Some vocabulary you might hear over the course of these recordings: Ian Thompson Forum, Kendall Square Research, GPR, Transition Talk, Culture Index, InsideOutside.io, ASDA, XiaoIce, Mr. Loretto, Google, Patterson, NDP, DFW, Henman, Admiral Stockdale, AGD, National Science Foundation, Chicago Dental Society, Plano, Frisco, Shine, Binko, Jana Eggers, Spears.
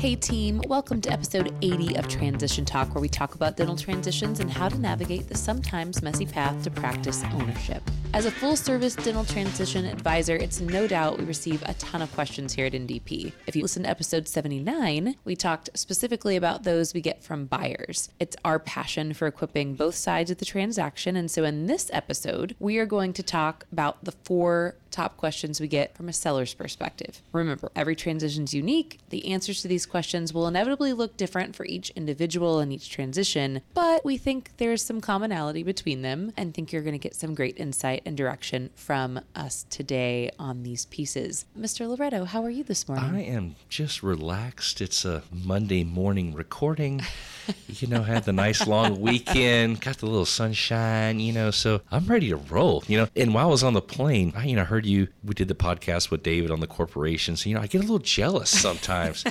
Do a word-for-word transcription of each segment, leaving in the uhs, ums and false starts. Hey team, welcome to episode eighty of Transition Talk, where we talk about dental transitions and how to navigate the sometimes messy path to practice ownership. As a full-service dental transition advisor, it's no doubt we receive a ton of questions here at N D P. If you listen to episode seventy-nine, we talked specifically about those we get from buyers. It's our passion for equipping both sides of the transaction, and so in this episode, we are going to talk about the four top questions we get from a seller's perspective. Remember, every transition is unique. The answers to these questions will inevitably look different for each individual and each transition, but we think there's some commonality between them and think you're going to get some great insight and direction from us today on these pieces. Mister Loretto, how are you this morning? I am just relaxed. It's a Monday morning recording. You know, had the nice long weekend, got the little sunshine, you know, so I'm ready to roll, you know. And while I was on the plane, I, you know, heard you, we did the podcast with David on the corporation. So, you know, I get a little jealous sometimes.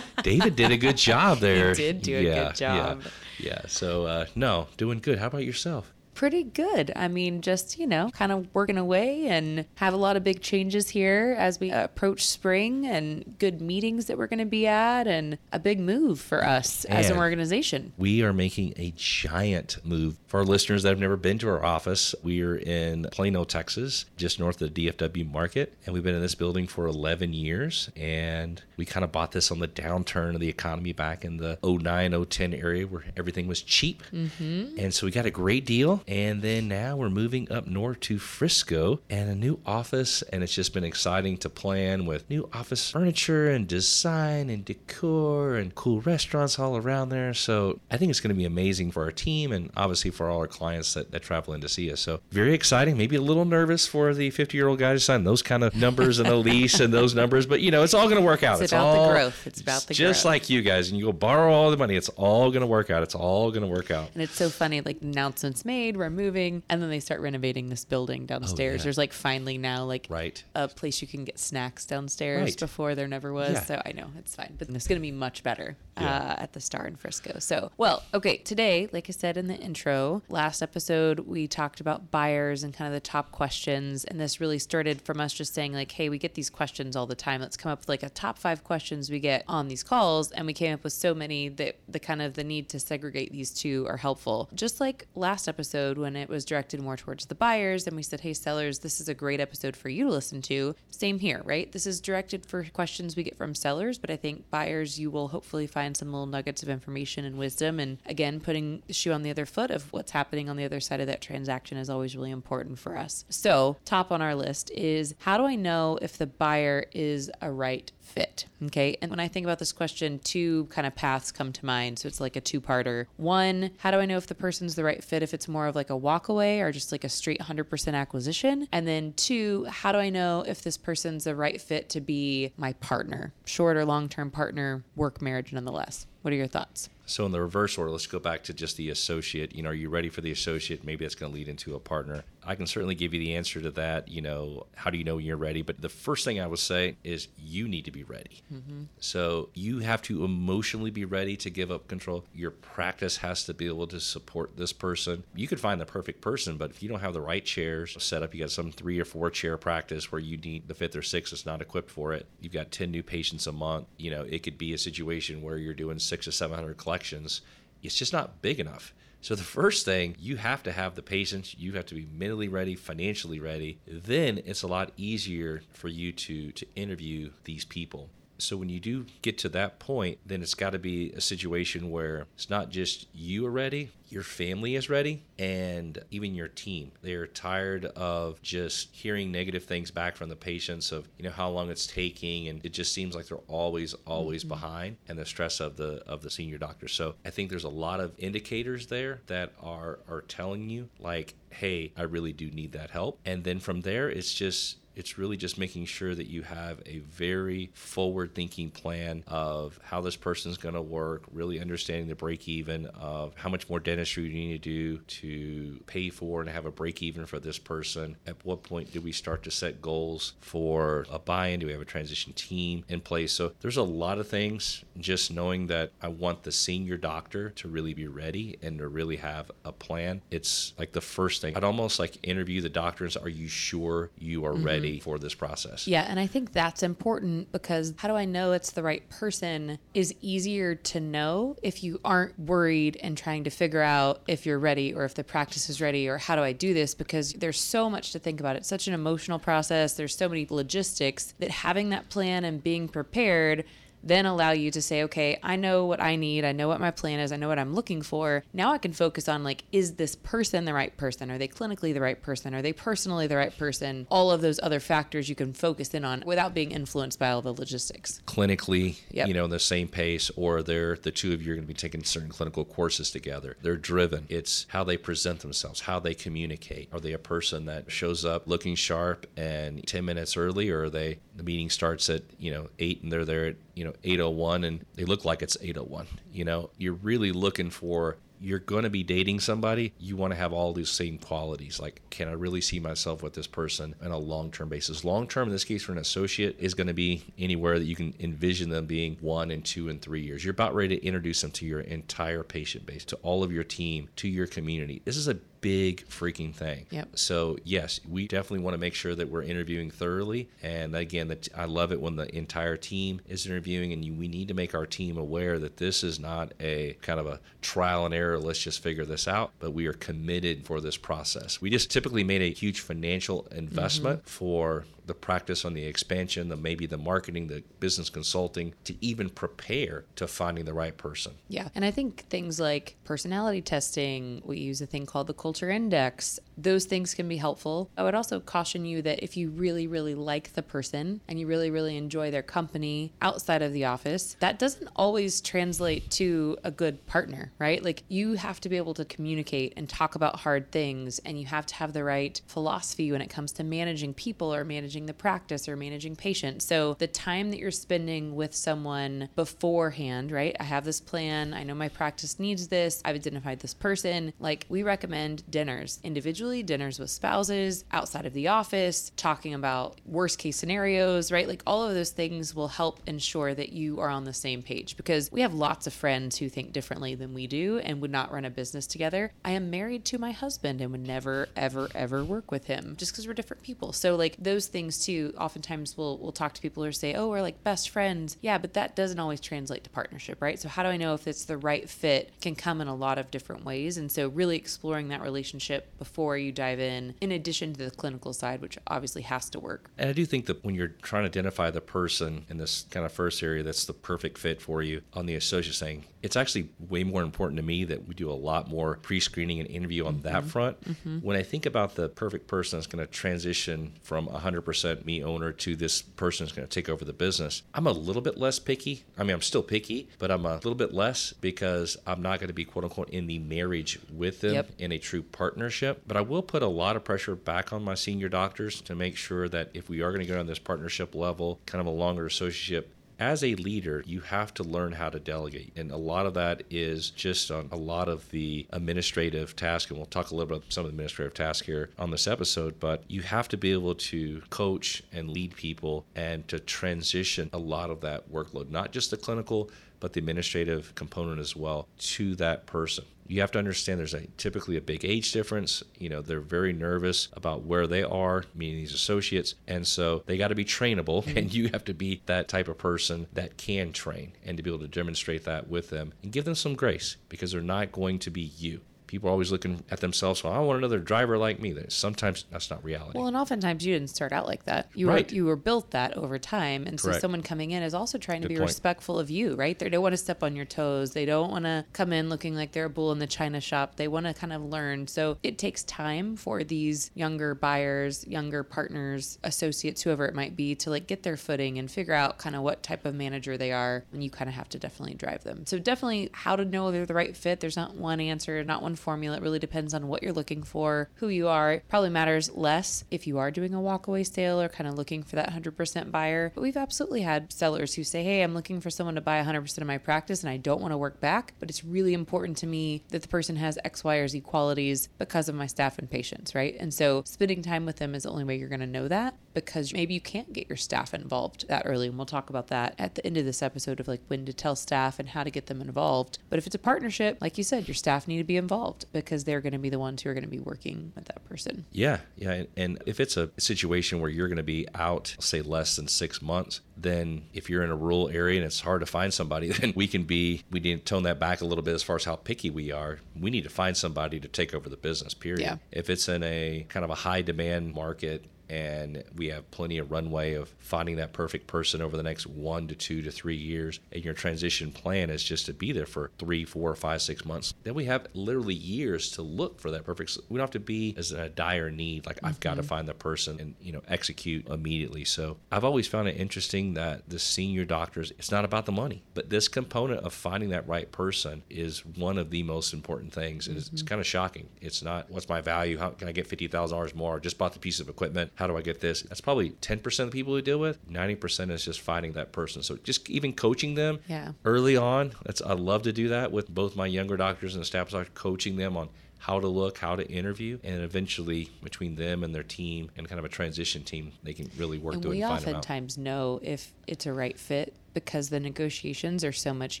David did a good job there. He did do yeah, a good job. Yeah, yeah. So, uh, no, doing good. How about yourself? Pretty good. I mean, just, you know, kind of working away and have a lot of big changes here as we approach spring and good meetings that we're going to be at and a big move for us and as an organization. We are making a giant move. For our listeners that have never been to our office, we are in Plano, Texas, just north of the D F W market. And we've been in this building for eleven years. And we kind of bought this on the downturn of the economy back in the oh nine, oh ten area where everything was cheap. Mm-hmm. And so we got a great deal. And then now we're moving up north to Frisco and a new office. And it's just been exciting to plan with new office furniture and design and decor and cool restaurants all around there. So I think it's going to be amazing for our team and obviously for all our clients that, that travel in to see us. So very exciting, maybe a little nervous for the fifty-year-old guy to sign those kind of numbers and the lease and those numbers. But, you know, it's all going to work out. It's, it's about all, the growth. It's about the just growth. Just like you guys. And you go borrow all the money. It's all going to work out. It's all going to work out. And it's so funny, like announcements made. We're moving, and then they start renovating this building downstairs. Oh, yeah. There's like finally now like right. a place you can get snacks downstairs right. before there never was. Yeah. So I know it's fine, but it's going to be much better yeah. uh, at the Star in Frisco. So, well, okay, today, like I said in the intro, last episode we talked about buyers and kind of the top questions, and this really started from us just saying like, hey, we get these questions all the time. Let's come up with like a top five questions we get on these calls, and we came up with so many that the kind of the need to segregate these two are helpful. Just like last episode, when it was directed more towards the buyers, and we said, hey, sellers, this is a great episode for you to listen to. Same here, right? This is directed for questions we get from sellers, but I think buyers, you will hopefully find some little nuggets of information and wisdom. And again, putting the shoe on the other foot of what's happening on the other side of that transaction is always really important for us. So top on our list is, how do I know if the buyer is a right fit? Okay. And when I think about this question, two kind of paths come to mind. So it's like a two-parter. One, how do I know if the person's the right fit, if it's more of like a walkaway or just like a straight one hundred percent acquisition? And then two, how do I know if this person's the right fit to be my partner, short or long-term partner, work marriage nonetheless? What are your thoughts? So in the reverse order, let's go back to just the associate. You know, are you ready for the associate? Maybe that's going to lead into a partner. I can certainly give you the answer to that. You know, how do you know you're ready? But the first thing I would say is you need to be ready. Mm-hmm. So you have to emotionally be ready to give up control. Your practice has to be able to support this person. You could find the perfect person, but if you don't have the right chairs set up, you got some three or four chair practice where you need the fifth or sixth that's not equipped for it. You've got ten new patients a month. You know, it could be a situation where you're doing six or seven hundred collections. It's just not big enough. So the first thing, you have to have the patience, you have to be mentally ready, financially ready. Then it's a lot easier for you to, to interview these people. So when you do get to that point, then it's got to be a situation where it's not just you are ready, your family is ready, and even your team. They're tired of just hearing negative things back from the patients of, you know, how long it's taking, and it just seems like they're always, always mm-hmm. behind, and the stress of the of the senior doctor. So I think there's a lot of indicators there that are are telling you like, hey, I really do need that help. And then from there, it's just... It's really just making sure that you have a very forward-thinking plan of how this person's going to work, really understanding the break-even of how much more dentistry you need to do to pay for and have a break-even for this person. At what point do we start to set goals for a buy-in? Do we have a transition team in place? So there's a lot of things, just knowing that I want the senior doctor to really be ready and to really have a plan. It's like the first thing. I'd almost like interview the doctor and say, are you sure you are mm-hmm. ready? ready for this process. Yeah, and I think that's important because how do I know it's the right person is easier to know if you aren't worried and trying to figure out if you're ready or if the practice is ready or how do I do this, because there's so much to think about. It's such an emotional process. There's so many logistics that having that plan and being prepared then allow you to say, okay, I know what I need. I know what my plan is. I know what I'm looking for. Now I can focus on like, is this person the right person? Are they clinically the right person? Are they personally the right person? All of those other factors you can focus in on without being influenced by all the logistics. Clinically, yep. You know, the same pace, or they're, the two of you are going to be taking certain clinical courses together. They're driven. It's how they present themselves, how they communicate. Are they a person that shows up looking sharp and ten minutes early, or are they, the meeting starts at, you know, eight and they're there at, you know, eight oh one and they look like it's eight oh one, you know, you're really looking for, you're going to be dating somebody. You want to have all these same qualities. Like, can I really see myself with this person on a long-term basis? Long-term, in this case, for an associate is going to be anywhere that you can envision them being one and two and three years. You're about ready to introduce them to your entire patient base, to all of your team, to your community. This is a big freaking thing. Yep. So yes, we definitely want to make sure that we're interviewing thoroughly. And again, that I love it when the entire team is interviewing, and you, we need to make our team aware that this is not a kind of a trial and error. Let's just figure this out. But we are committed for this process. We just typically made a huge financial investment mm-hmm. for the practice on the expansion, the maybe the marketing, the business consulting, to even prepare to finding the right person. Yeah. And I think things like personality testing, we use a thing called the Culture Index. Those things can be helpful. I would also caution you that if you really, really like the person and you really, really enjoy their company outside of the office, that doesn't always translate to a good partner, right? Like, you have to be able to communicate and talk about hard things, and you have to have the right philosophy when it comes to managing people or managing the practice or managing patients. So the time that you're spending with someone beforehand, right? I have this plan. I know my practice needs this. I've identified this person. Like, we recommend dinners individually, dinners with spouses, outside of the office, talking about worst case scenarios, right? Like, all of those things will help ensure that you are on the same page, because we have lots of friends who think differently than we do and would not run a business together. I am married to my husband and would never, ever, ever work with him just because we're different people. So like, those things too, oftentimes we'll we'll talk to people who say, oh, we're like best friends. Yeah, but that doesn't always translate to partnership, right? So how do I know if it's the right fit can come in a lot of different ways. And so really exploring that relationship before you dive in, in addition to the clinical side, which obviously has to work. And I do think that when you're trying to identify the person in this kind of first area, that's the perfect fit for you on the associate thing, it's actually way more important to me that we do a lot more pre-screening and interview on mm-hmm. that front. Mm-hmm. When I think about the perfect person that's going to transition from one hundred percent me owner to this person is going to take over the business, I'm a little bit less picky. I mean, I'm still picky, but I'm a little bit less, because I'm not going to be quote unquote in the marriage with them yep. in a true partnership. But I will put a lot of pressure back on my senior doctors to make sure that if we are going to go on this partnership level, kind of a longer associateship, as a leader, you have to learn how to delegate. And a lot of that is just on a lot of the administrative tasks. And we'll talk a little bit about some of the administrative tasks here on this episode, but you have to be able to coach and lead people and to transition a lot of that workload, not just the clinical, but the administrative component as well, to that person. You have to understand there's a typically a big age difference. You know, they're very nervous about where they are, meaning these associates. And so they got to be trainable, mm-hmm. and you have to be that type of person that can train and to be able to demonstrate that with them and give them some grace, because they're not going to be you. People are always looking at themselves, well, I want another driver like me. Sometimes that's not reality. Well, and oftentimes you didn't start out like that. You right. were you were built that over time. And so Correct. Someone coming in is also trying Good to be point. Respectful of you, right? They don't want to step on your toes. They don't want to come in looking like they're a bull in the china shop. They want to kind of learn. So it takes time for these younger buyers, younger partners, associates, whoever it might be, to like get their footing and figure out kind of what type of manager they are. And you kind of have to definitely drive them. So definitely how to know they're the right fit. There's not one answer, not one formula. It really depends on what you're looking for, who you are. It probably matters less if you are doing a walkaway sale or kind of looking for that one hundred percent buyer. But we've absolutely had sellers who say, hey, I'm looking for someone to buy one hundred percent of my practice and I don't want to work back, but it's really important to me that the person has X, Y, or Z qualities because of my staff and patients, right? And so spending time with them is the only way you're going to know that. because maybe you can't get your staff involved that early. And we'll talk about that at the end of this episode of like when to tell staff and how to get them involved. But if it's a partnership, like you said, your staff need to be involved because they're going to be the ones who are going to be working with that person. Yeah. Yeah. And if it's a situation where you're going to be out, say less than six months, then if you're in a rural area and it's hard to find somebody, then we can be, we need to tone that back a little bit as far as how picky we are. We need to find somebody to take over the business, period. Yeah. If it's in a kind of a high demand market, and we have plenty of runway of finding that perfect person over the next one to two to three years, and your transition plan is just to be there for three, four, five, six months, then we have literally years to look for that perfect. We don't have to be as in a dire need, like mm-hmm. I've got to find the person and, you know, execute immediately. So I've always found it interesting that the senior doctors, it's not about the money, but this component of finding that right person is one of the most important things. Mm-hmm. It's, it's kind of shocking. It's not, what's my value? How can I get fifty thousand dollars more? Just bought the piece of equipment. How do I get this? That's probably ten percent of the people we deal with. ninety percent is just finding that person. So just even coaching them yeah. early on. That's I love to do that with both my younger doctors and the staff doctors, coaching them on how to look, how to interview, and eventually between them and their team and kind of a transition team, they can really work through it and find them out. We oftentimes know if it's a right fit, because the negotiations are so much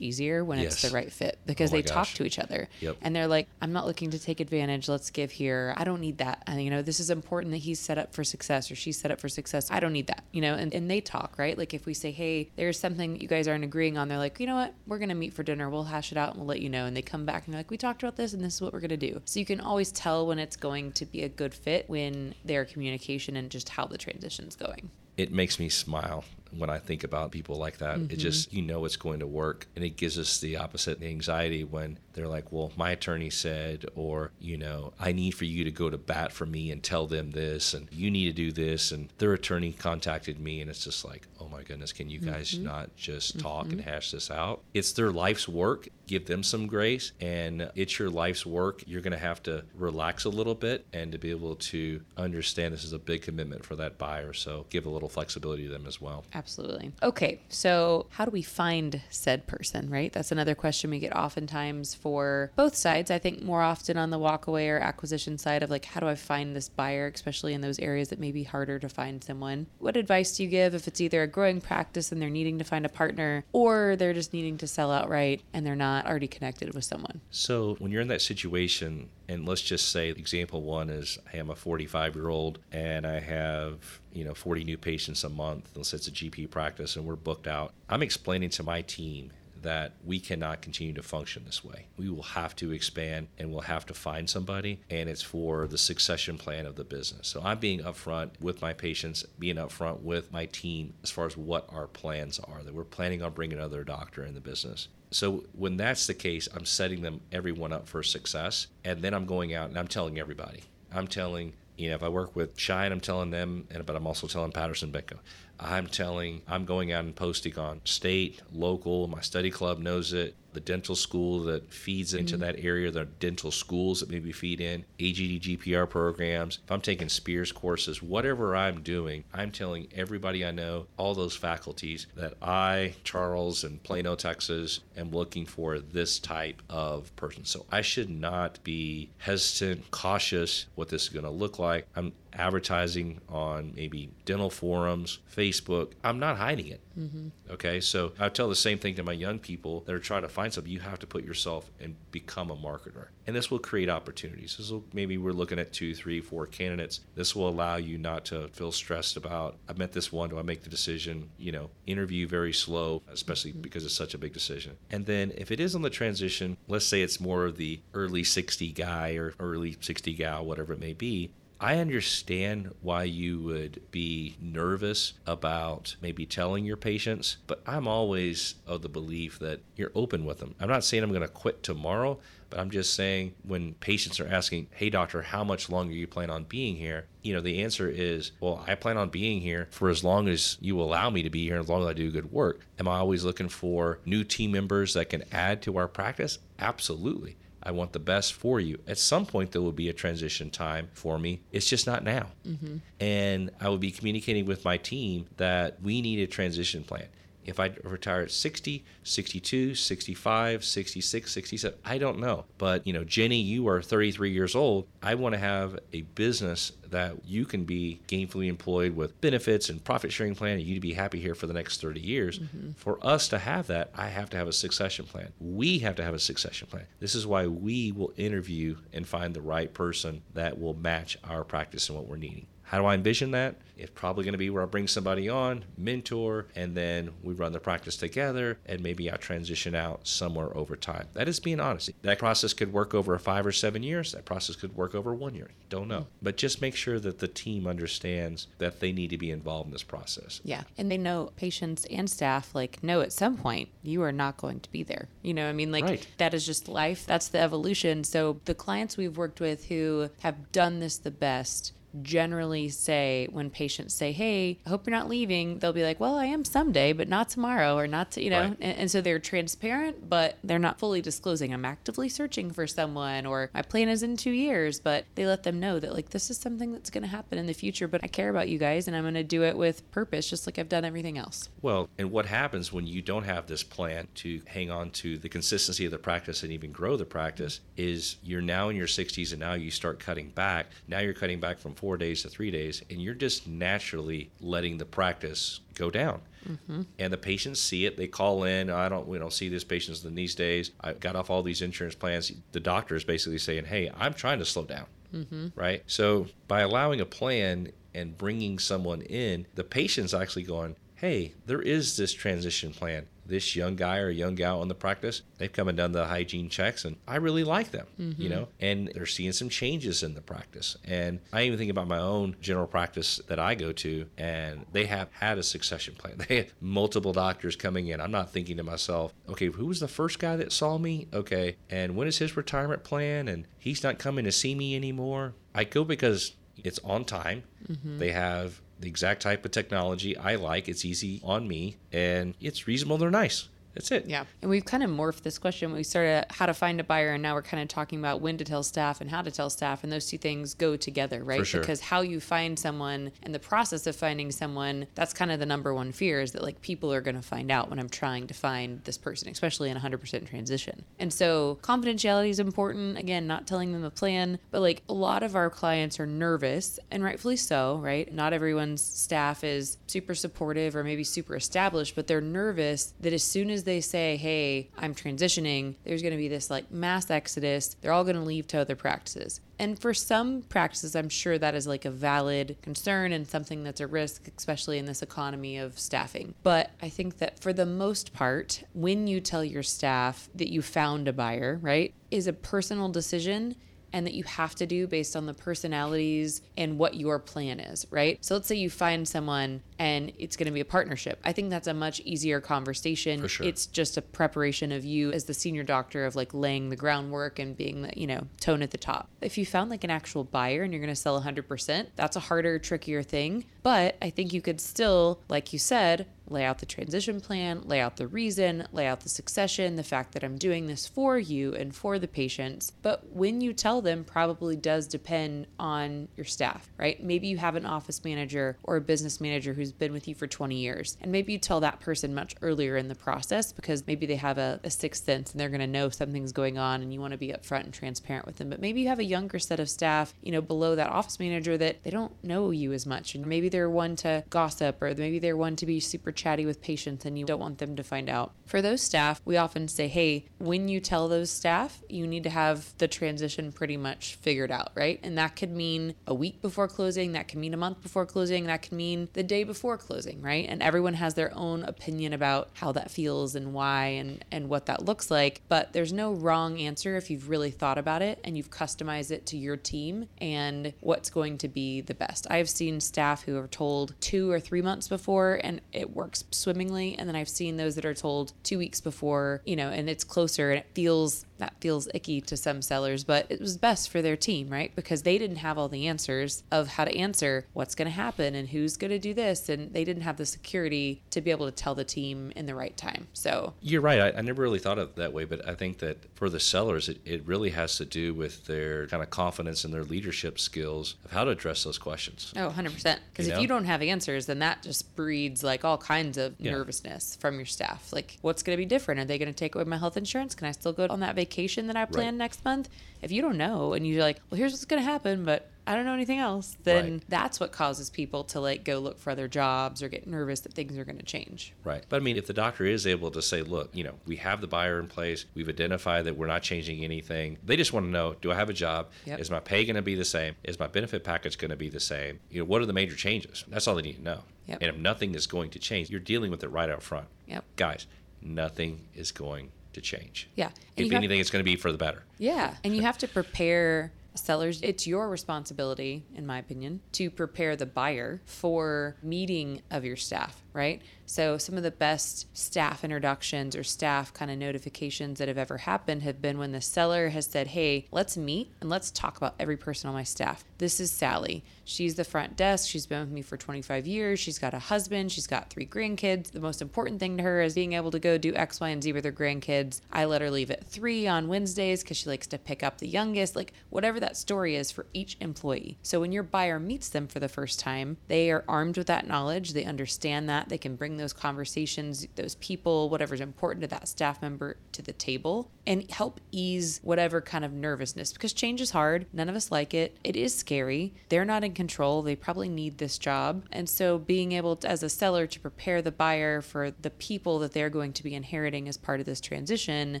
easier when yes. it's the right fit, because oh they gosh. talk to each other yep. and they're like, I'm not looking to take advantage. Let's give here. I don't need that. And, you know, this is important that he's set up for success or she's set up for success. I don't need that, you know, and, and they talk, right? Like if we say, hey, there's something that you guys aren't agreeing on, they're like, you know what, we're going to meet for dinner. We'll hash it out and we'll let you know. And they come back and they're like, we talked about this and this is what we're going to do. So you can always tell when it's going to be a good fit when their communication and just how the transition's going. It makes me smile when I think about people like that. Mm-hmm. It just, you know, it's going to work. And it gives us the opposite anxiety when they're like, well, my attorney said, or, you know, I need for you to go to bat for me and tell them this, and you need to do this. And their attorney contacted me, and it's just like, oh my goodness, can you guys mm-hmm. not just talk mm-hmm. and hash this out? It's their life's work. Give them some grace, and it's your life's work. You're going to have to relax a little bit and to be able to understand this is a big commitment for that buyer. So give a little flexibility to them as well. Absolutely. Okay. So how do we find said person, right? That's another question we get oftentimes for both sides. I think more often on the walkaway or acquisition side of like, how do I find this buyer, especially in those areas that may be harder to find someone? What advice do you give if it's either a growing practice and they're needing to find a partner, or they're just needing to sell outright and they're not already connected with someone? So when you're in that situation, and let's just say example one is, hey, I'm a forty-five year old and I have, you know, forty new patients a month. Let's say it's a G P practice and we're booked out. I'm explaining to my team that we cannot continue to function this way. We will have to expand and we'll have to find somebody, and it's for the succession plan of the business. So I'm being upfront with my patients, being upfront with my team as far as what our plans are, that we're planning on bringing another doctor in the business. So when that's the case, I'm setting them, everyone up for success, and then I'm going out and I'm telling everybody. I'm telling, you know, if I work with Shine, I'm telling them, and but I'm also telling Patterson, Binko. I'm telling, I'm going out and posting on state, local, my study club knows it, the dental school that feeds into mm-hmm. that area, the dental schools that maybe feed in, A G D, G P R programs. If I'm taking Spears courses, whatever I'm doing, I'm telling everybody I know, all those faculties, that I, Charles, in Plano, Texas, am looking for this type of person. So I should not be hesitant, cautious, what this is going to look like. I'm advertising on maybe dental forums, Facebook. I'm not hiding it. Mm-hmm. Okay. So I tell the same thing to my young people that are trying to find something. You have to put yourself and become a marketer. And this will create opportunities. This will, maybe we're looking at two, three, four candidates. This will allow you not to feel stressed about, I met this one, do I make the decision? You know, interview very slow, especially mm-hmm. because it's such a big decision. And then if it is on the transition, let's say it's more of the early sixty guy or early sixty gal, whatever it may be. I understand why you would be nervous about maybe telling your patients, but I'm always of the belief that you're open with them. I'm not saying I'm going to quit tomorrow, but I'm just saying when patients are asking, hey, doctor, how much longer you plan on being here? You know, the answer is, well, I plan on being here for as long as you allow me to be here, as long as I do good work. Am I always looking for new team members that can add to our practice? Absolutely. I want the best for you. At some point, there will be a transition time for me. It's just not now. Mm-hmm. And I will be communicating with my team that we need a transition plan. If I retire at sixty, sixty-two, sixty-five, sixty-six, sixty-seven, I don't know. But, you know, Jenny, you are thirty-three years old. I want to have a business that you can be gainfully employed with benefits and profit sharing plan, and you'd be happy here for the next thirty years. Mm-hmm. For us to have that, I have to have a succession plan. We have to have a succession plan. This is why we will interview and find the right person that will match our practice and what we're needing. How do I envision that? It's probably going to be where I bring somebody on, mentor, and then we run the practice together, and maybe I transition out somewhere over time. That is being honest. That process could work over five or seven years. That process could work over one year. Don't know. But just make sure that the team understands that they need to be involved in this process. Yeah. And they know, patients and staff, like, no, at some point, you are not going to be there. You know, I mean, like, right. That is just life. That's the evolution. So the clients we've worked with who have done this the best generally say, when patients say, hey, I hope you're not leaving, they'll be like, well, I am someday, but not tomorrow, or not to, you know, right. and, and so they're transparent, but they're not fully disclosing, I'm actively searching for someone, or my plan is in two years, but they let them know that, like, this is something that's going to happen in the future, but I care about you guys and I'm going to do it with purpose, just like I've done everything else. Well, and what happens when you don't have this plan to hang on to the consistency of the practice and even grow the practice is you're now in your sixties, and now you start cutting back. Now you're cutting back from four days to three days, and you're just naturally letting the practice go down. Mm-hmm. And the patients see it. They call in. I don't, we don't see these patients in these days. I got off all these insurance plans. The doctor is basically saying, hey, I'm trying to slow down. Mm-hmm. Right? So by allowing a plan and bringing someone in, the patient's actually going, hey, there is this transition plan. This young guy or young gal in the practice, they've come and done the hygiene checks, and I really like them, mm-hmm. you know, and they're seeing some changes in the practice. And I even think about my own general practice that I go to, and they have had a succession plan. They had multiple doctors coming in. I'm not thinking to myself, okay, who was the first guy that saw me? Okay, and when is his retirement plan? And he's not coming to see me anymore. I go because it's on time. Mm-hmm. They have the exact type of technology I like. It's easy on me, and it's reasonable. They're nice. That's it. Yeah. And we've kind of morphed this question. We started how to find a buyer, and now we're kind of talking about when to tell staff and how to tell staff. And those two things go together, right? For sure. Because how you find someone and the process of finding someone, that's kind of the number one fear, is that, like, people are going to find out when I'm trying to find this person, especially in one hundred percent transition. And so confidentiality is important. Again, not telling them a plan, but, like, a lot of our clients are nervous, and rightfully so, right? Not everyone's staff is super supportive or maybe super established, but they're nervous that as soon as they say, hey, I'm transitioning, there's going to be this, like, mass exodus. They're all going to leave to other practices. And for some practices, I'm sure that is, like, a valid concern and something that's a risk, especially in this economy of staffing. But I think that for the most part, when you tell your staff that you found a buyer, right, is a personal decision, and that you have to do based on the personalities and what your plan is, right? So let's say you find someone and it's going to be a partnership. I think that's a much easier conversation. For sure. It's just a preparation of you as the senior doctor of, like, laying the groundwork and being the, you know, tone at the top. If you found, like, an actual buyer and you're going to sell one hundred percent, that's a harder, trickier thing. But I think you could still, like you said, lay out the transition plan, lay out the reason, lay out the succession, the fact that I'm doing this for you and for the patients. But when you tell them probably does depend on your staff, right? Maybe you have an office manager or a business manager who's been with you for twenty years. And maybe you tell that person much earlier in the process, because maybe they have a, a sixth sense and they're going to know something's going on, and you want to be upfront and transparent with them. But maybe you have a younger set of staff, you know, below that office manager, that they don't know you as much. And maybe they're one to gossip, or maybe they're one to be super chatty with patients, and you don't want them to find out. For those staff, we often say, hey, when you tell those staff, you need to have the transition pretty much figured out, right? And that could mean a week before closing, that could mean a month before closing, that could mean the day before closing, right? And everyone has their own opinion about how that feels and why and, and what that looks like. But there's no wrong answer if you've really thought about it and you've customized it to your team and what's going to be the best. I've seen staff who are told two or three months before and it works swimmingly, and then I've seen those that are told two weeks before, you know, and it's closer, and it feels that feels icky to some sellers, but it was best for their team, right? Because they didn't have all the answers of how to answer what's going to happen and who's going to do this, and they didn't have the security to be able to tell the team in the right time. So you're right. I, I never really thought of it that way, but I think that for the sellers, it, it really has to do with their kind of confidence and their leadership skills of how to address those questions. Oh, one hundred percent. Because if know? you don't have answers, then that just breeds like all kinds signs of yeah. nervousness from your staff. Like, what's going to be different? Are they going to take away my health insurance? Can I still go on that vacation that I planned right. next month? If you don't know and you're like, well, here's what's going to happen, but I don't know anything else, then right. that's what causes people to like go look for other jobs or get nervous that things are going to change. Right. But I mean, if the doctor is able to say, look, you know, we have the buyer in place, we've identified that we're not changing anything. They just want to know, do I have a job? Yep. Is my pay going to be the same? Is my benefit package going to be the same? You know, what are the major changes? That's all they need to know. Yep. And if nothing is going to change, you're dealing with it right out front. Yep. Guys, nothing is going to change. Yeah. And if anything, to- it's going to be for the better. Yeah. And you have to prepare sellers. It's your responsibility, in my opinion, to prepare the buyer for meeting of your staff, right? So some of the best staff introductions or staff kind of notifications that have ever happened have been when the seller has said, hey, let's meet and let's talk about every person on my staff. This is Sally. She's the front desk. She's been with me for twenty-five years. She's got a husband. She's got three grandkids. The most important thing to her is being able to go do X, Y, and Z with her grandkids. I let her leave at three on Wednesdays because she likes to pick up the youngest, like whatever that story is for each employee. So when your buyer meets them for the first time, they are armed with that knowledge. They understand that. They can bring those conversations, those people, whatever's important to that staff member to the table and help ease whatever kind of nervousness, because change is hard. None of us like it. It is scary. They're not in control. They probably need this job. And so being able to, as a seller, to prepare the buyer for the people that they're going to be inheriting as part of this transition,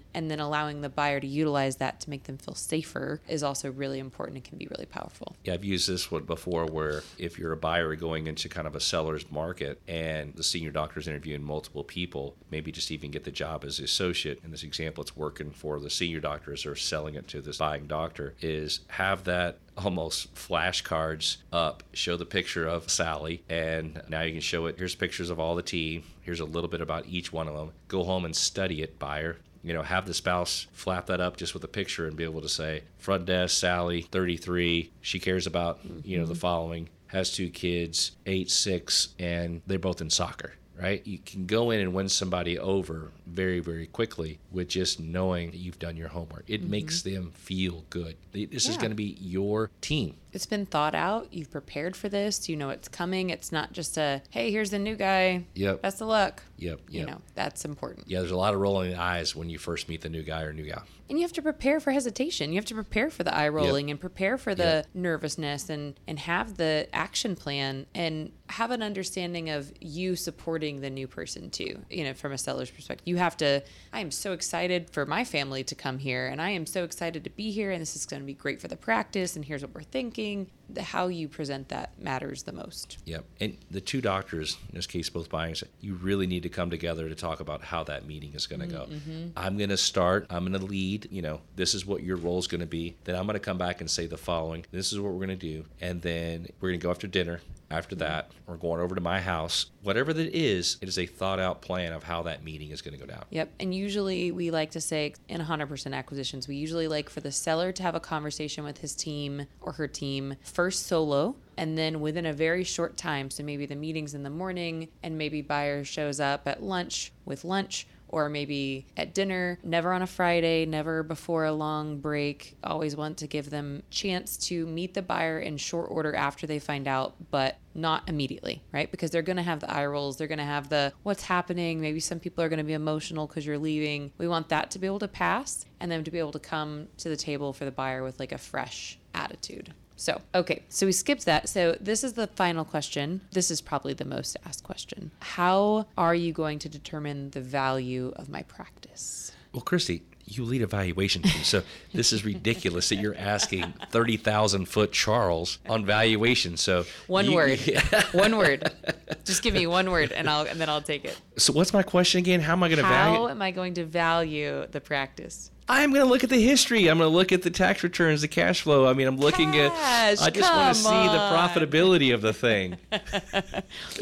and then allowing the buyer to utilize that to make them feel safer is also really important and can be really powerful. Yeah, I've used this one before where if you're a buyer going into kind of a seller's market and the senior doctor interviewing multiple people, maybe just even get the job as the associate. In this example, it's working for the senior doctors or selling it to this buying doctor, is have that almost flashcards up, show the picture of Sally, and now you can show it. Here's pictures of all the team. Here's a little bit about each one of them. Go home and study it, buyer. You know, have the spouse flap that up just with a picture and be able to say, front desk, Sally, thirty-three. She cares about, mm-hmm. you know, the following. Has two kids, eight, six, and they're both in soccer. Right? You can go in and win somebody over very, very quickly with just knowing that you've done your homework. It mm-hmm. makes them feel good. This yeah. is going to be your team. It's been thought out. You've prepared for this. You know it's coming. It's not just a, hey, here's the new guy. Yep. Best of luck. Yep. yep. You know, that's important. Yeah, there's a lot of rolling the eyes when you first meet the new guy or new gal. And you have to prepare for hesitation. You have to prepare for the eye rolling yep. and prepare for the yep. nervousness and, and have the action plan and have an understanding of you supporting the new person too, you know, from a seller's perspective. You have to, I am so excited for my family to come here and I am so excited to be here and this is going to be great for the practice and here's what we're thinking. The, how you present that matters the most. Yep. And the two doctors, in this case, both buyers, you really need to come together to talk about how that meeting is going to go. Mm-hmm. I'm going to start, I'm going to lead, you know, this is what your role is going to be. Then I'm going to come back and say the following, this is what we're going to do. And then we're going to go after dinner. After that, we're going over to my house. Whatever that is, it is a thought-out plan of how that meeting is going to go down. Yep. And usually we like to say in one hundred percent acquisitions, we usually like for the seller to have a conversation with his team or her team first solo. And then within a very short time, so maybe the meeting's in the morning and maybe buyer shows up at lunch with lunch, or maybe at dinner, never on a Friday, never before a long break. Always want to give them chance to meet the buyer in short order after they find out, but not immediately, right? Because they're going to have the eye rolls. They're going to have the what's happening. Maybe some people are going to be emotional because you're leaving. We want that to be able to pass and them to be able to come to the table for the buyer with like a fresh attitude. So, okay, so we skipped that. So this is the final question. This is probably the most asked question. How are you going to determine the value of my practice? Well, Christy, you lead a valuation team, so this is ridiculous that you're asking thirty thousand foot Charles on valuation. So one you, word, one word. Just give me one word, and I'll and then I'll take it. So what's my question again? How am I going to value? How am I going to value the practice? I'm going to look at the history. I'm going to look at the tax returns, the cash flow. I mean, I'm looking cash, at, I just want to see the profitability of the thing.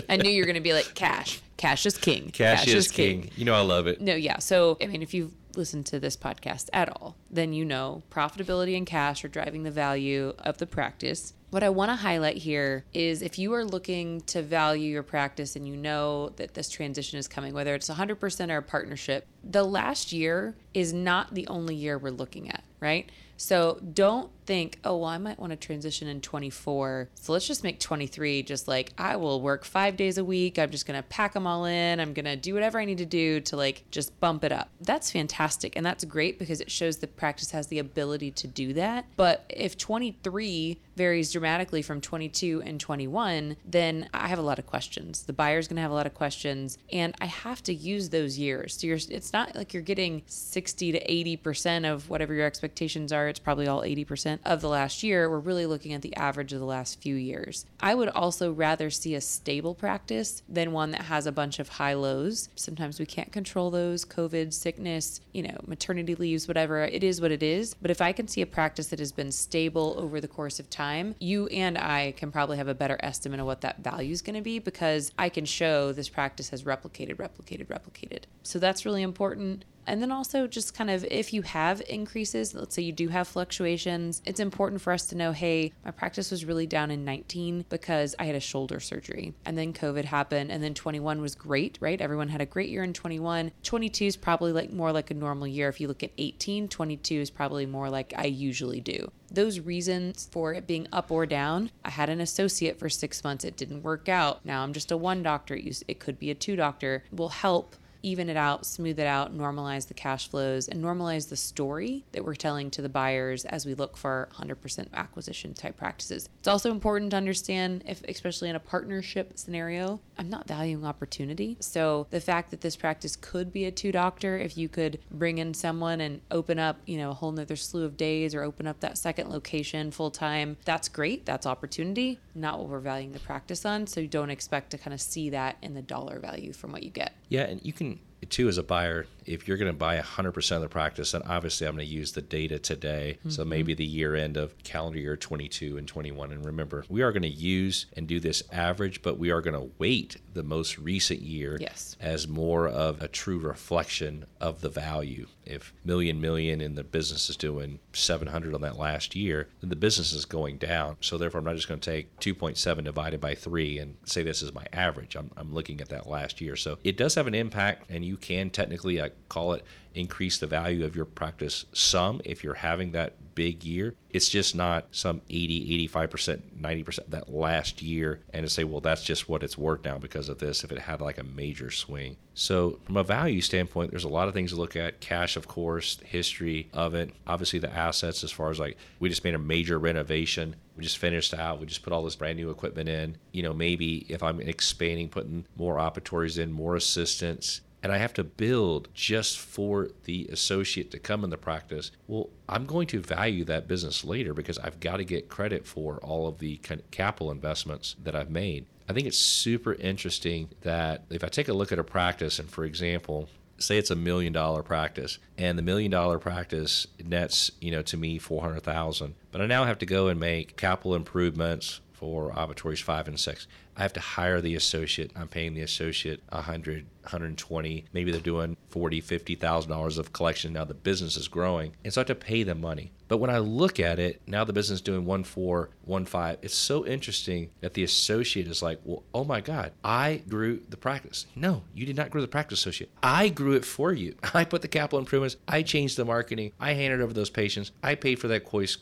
I knew you were going to be like, cash. Cash is king. Cash, cash is, is king. king. You know, I love it. No, yeah. So, I mean, if you've listened to this podcast at all, then you know profitability and cash are driving the value of the practice. What I want to highlight here is if you are looking to value your practice and you know that this transition is coming, whether it's one hundred percent or a partnership, the last year is not the only year we're looking at, right? So don't think, oh, well, I might want to transition in twenty-four. So let's just make twenty-three just like, I will work five days a week. I'm just going to pack them all in. I'm going to do whatever I need to do to like just bump it up. That's fantastic. And that's great because it shows the practice has the ability to do that. But if twenty-three varies dramatically from twenty-two and twenty-one, then I have a lot of questions. The buyer's going to have a lot of questions, and I have to use those years. So you're, it's not like you're getting sixty to eighty percent of whatever your expectations are. It's probably all eighty percent of the last year. We're really looking at the average of the last few years. I would also rather see a stable practice than one that has a bunch of high lows. Sometimes we can't control those, COVID, sickness, you know, maternity leaves, whatever. It is what it is. But if I can see a practice that has been stable over the course of time, you and I can probably have a better estimate of what that value is going to be, because I can show this practice has replicated, replicated, replicated. So that's really important. And then also just kind of if you have increases, let's say you do have fluctuations, it's important for us to know, hey, my practice was really down in nineteen because I had a shoulder surgery, and then COVID happened, and then twenty-one was great, right? Everyone had a great year in twenty-one. twenty-two is probably like more like a normal year. If you look at eighteen, twenty-two is probably more like I usually do. Those reasons for it being up or down, I had an associate for six months, it didn't work out. Now I'm just a one doctor, it could be a two doctor, will help even it out, smooth it out, normalize the cash flows, and normalize the story that we're telling to the buyers as we look for one hundred percent acquisition type practices. It's also important to understand, if, especially in a partnership scenario, I'm not valuing opportunity. So the fact that this practice could be a two doctor, if you could bring in someone and open up, you know, a whole nother slew of days or open up that second location full time, that's great. That's opportunity, not what we're valuing the practice on. So you don't expect to kind of see that in the dollar value from what you get. Yeah, and you can too, as a buyer, if you're going to buy one hundred percent of the practice, then obviously I'm going to use the data today. Mm-hmm. So maybe the year end of calendar year twenty-two and twenty-one. And remember, we are going to use and do this average, but we are going to weight the most recent year yes. as more of a true reflection of the value. If million, million, and the business is doing seven hundred on that last year, then the business is going down. So therefore, I'm not just going to take two point seven divided by three and say this is my average. I'm, I'm looking at that last year. So it does have an impact, and you can technically, I call it, increase the value of your practice some if you're having that big year. It's just not some eighty, eighty-five percent, ninety percent that last year and to say, well, that's just what it's worth now because of this, if it had like a major swing. So from a value standpoint, there's a lot of things to look at. Cash, of course, history of it, obviously the assets, as far as like, we just made a major renovation. We just finished out. We just put all this brand new equipment in. You know, maybe if I'm expanding, putting more operatories in, more assistants, and I have to build just for the associate to come in the practice, well, I'm going to value that business later because I've got to get credit for all of the capital investments that I've made. I think it's super interesting that if I take a look at a practice, and for example, say it's a million dollar practice, and the million dollar practice nets, you know, to me four hundred thousand dollars, but I now have to go and make capital improvements for operatories five and six. I have to hire the associate. I'm paying the associate one hundred dollars, one hundred twenty dollars. Maybe they're doing forty thousand dollars, fifty thousand dollars of collection. Now the business is growing, and so I have to pay them money. But when I look at it, now the business is doing one point four, one point five. It's so interesting that the associate is like, well, oh my God, I grew the practice. No, you did not grow the practice, associate. I grew it for you. I put the capital improvements. I changed the marketing. I handed over those patients. I paid for that course.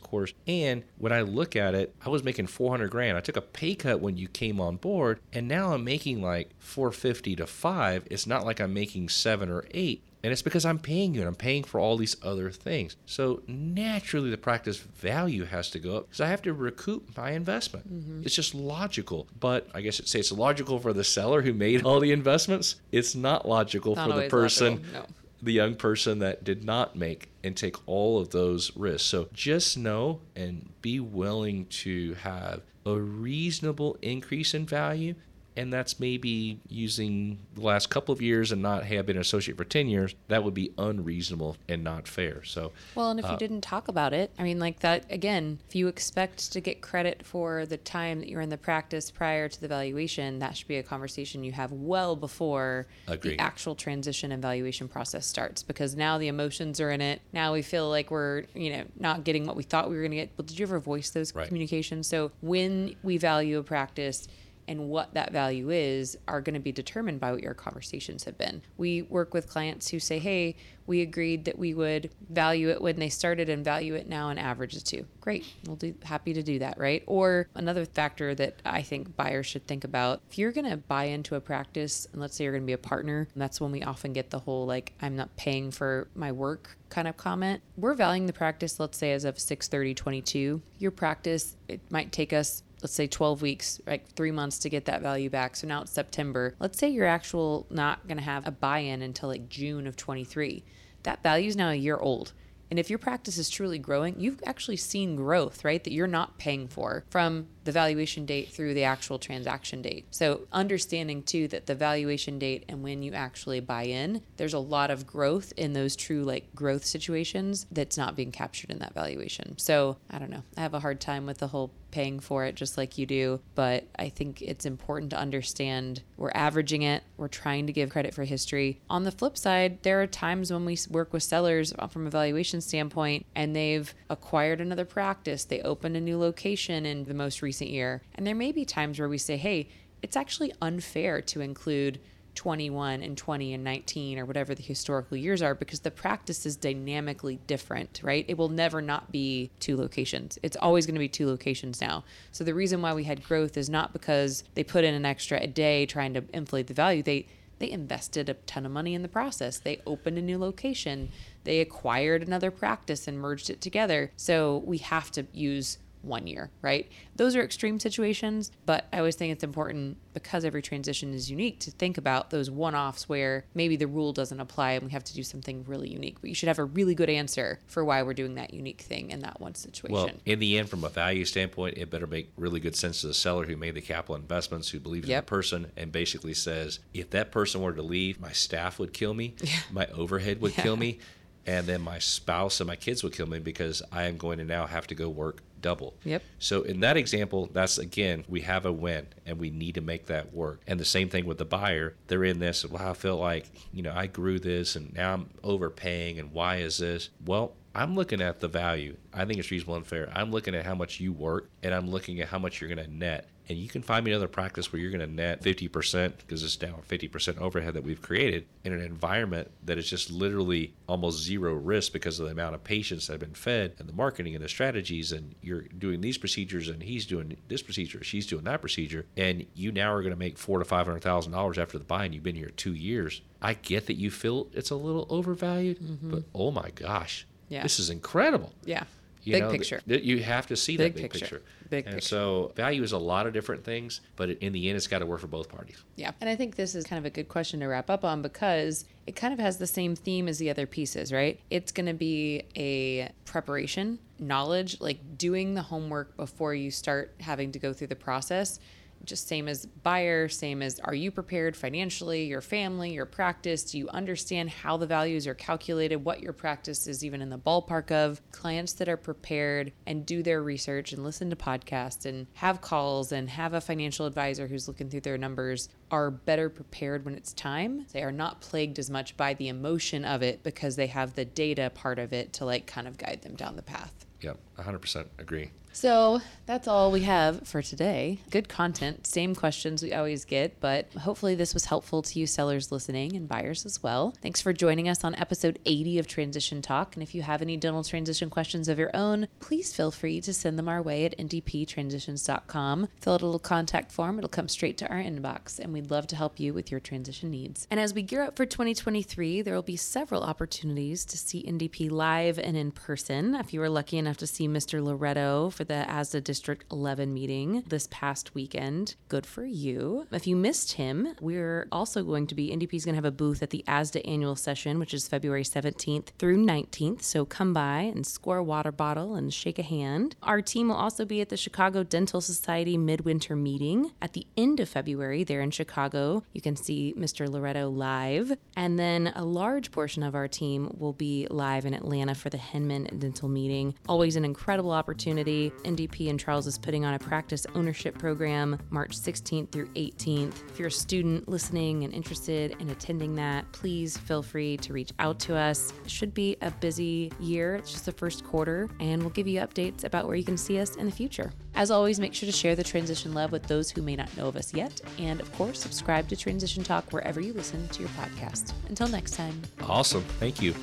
And when I look at it, I was making four hundred grand. I took a pay cut when you came on board, and now I'm making like four fifty to five. It's not like I'm making seven or eight. And it's because I'm paying you, and I'm paying for all these other things. So naturally, the practice value has to go up because I have to recoup my investment. Mm-hmm. It's just logical. But I guess I'd say it's logical for the seller who made all the investments. It's not logical not for the person, no. the young person that did not make and take all of those risks. So just know and be willing to have a reasonable increase in value. And that's maybe using the last couple of years and not, hey, I've been an associate for ten years. That would be unreasonable and not fair. So, well, and if uh, you didn't talk about it, I mean, like that, again, if you expect to get credit for the time that you're in the practice prior to the valuation, that should be a conversation you have well before agreed. The actual transition and valuation process starts, because now the emotions are in it. Now we feel like we're, you know, not getting what we thought we were going to get. But did you ever voice those right. communications? So when we value a practice, and what that value is are going to be determined by what your conversations have been. We work with clients who say, hey, we agreed that we would value it when they started and value it now and average the two. Great. We'll do happy to do that, right? Or another factor that I think buyers should think about, if you're going to buy into a practice, and let's say you're going to be a partner, and that's when we often get the whole, like, I'm not paying for my work kind of comment. We're valuing the practice, let's say, as of six thirty twenty-two. Your practice, it might take us, let's say twelve weeks, like three months to get that value back. So now it's September. Let's say you're actual not going to have a buy-in until like June of twenty-three. That value is now a year old. And if your practice is truly growing, you've actually seen growth, right? That you're not paying for from the valuation date through the actual transaction date. So understanding too that the valuation date and when you actually buy in, there's a lot of growth in those true like growth situations that's not being captured in that valuation. So I don't know, I have a hard time with the whole paying for it just like you do, but I think it's important to understand we're averaging it, we're trying to give credit for history. On the flip side, there are times when we work with sellers from a valuation standpoint and they've acquired another practice, they opened a new location in the most recent year. And there may be times where we say, hey, it's actually unfair to include twenty-one and twenty and nineteen or whatever the historical years are because the practice is dynamically different, right? It will never not be two locations. It's always going to be two locations now. So the reason why we had growth is not because they put in an extra a day trying to inflate the value. They They invested a ton of money in the process. They opened a new location. They acquired another practice and merged it together. So we have to use one year, right? Those are extreme situations, but I always think it's important because every transition is unique to think about those one-offs where maybe the rule doesn't apply and we have to do something really unique, but you should have a really good answer for why we're doing that unique thing in that one situation. Well, in the end, from a value standpoint, it better make really good sense to the seller who made the capital investments, who believes yep. in the person and basically says, if that person were to leave, my staff would kill me, yeah. my overhead would yeah. kill me, and then my spouse and my kids would kill me because I am going to now have to go work double. Yep. So in that example, that's, again, we have a win and we need to make that work. And the same thing with the buyer. They're in this, well, I feel like, you know, I grew this and now I'm overpaying and why is this? Well, I'm looking at the value. I think it's reasonable and fair. I'm looking at how much you work and I'm looking at how much you're going to net. And you can find me another practice where you're going to net fifty percent because it's down fifty percent overhead that we've created in an environment that is just literally almost zero risk because of the amount of patients that have been fed and the marketing and the strategies. And you're doing these procedures and he's doing this procedure, she's doing that procedure. And you now are going to make four to five hundred thousand dollars after the buy and you've been here two years. I get that you feel it's a little overvalued, mm-hmm. but oh my gosh, yeah. this is incredible. Yeah. You big know, picture. Th- you have to see big that big picture. picture. Big and picture. So value is a lot of different things, but in the end, it's got to work for both parties. Yeah. And I think this is kind of a good question to wrap up on because it kind of has the same theme as the other pieces, right? It's going to be a preparation, knowledge, like doing the homework before you start having to go through the process. Just same as buyer, same as are you prepared financially, your family, your practice? Do you understand how the values are calculated, what your practice is even in the ballpark of? Clients that are prepared and do their research and listen to podcasts and have calls and have a financial advisor who's looking through their numbers are better prepared when it's time. They are not plagued as much by the emotion of it because they have the data part of it to like kind of guide them down the path. Yep, one hundred percent agree. So that's all we have for today. Good content, same questions we always get, but hopefully this was helpful to you sellers listening and buyers as well. Thanks for joining us on episode eighty of Transition Talk. And if you have any dental transition questions of your own, please feel free to send them our way at n d p transitions dot com. Fill out a little contact form. It'll come straight to our inbox, and we'd love to help you with your transition needs. And as we gear up for twenty twenty-three, there will be several opportunities to see N D P live and in person. If you were lucky enough to see Mister Loretto for the ASDA District eleven meeting this past weekend. Good for you. If you missed him, we're also going to be, N D P is going to have a booth at the ASDA annual session, which is February seventeenth through nineteenth. So come by and score a water bottle and shake a hand. Our team will also be at the Chicago Dental Society midwinter meeting at the end of February there in Chicago. You can see Mister Loretto live. And then a large portion of our team will be live in Atlanta for the Henman dental meeting. Always an incredible opportunity. N D P and Charles is putting on a practice ownership program March sixteenth through eighteenth. If you're a student listening and interested in attending that, please feel free to reach out to us. It should be a busy year. It's just the first quarter, and we'll give you updates about where you can see us in the future. As always, make sure to share the transition love with those who may not know of us yet. And of course, subscribe to Transition Talk wherever you listen to your podcast. Until next time. Awesome. Thank you.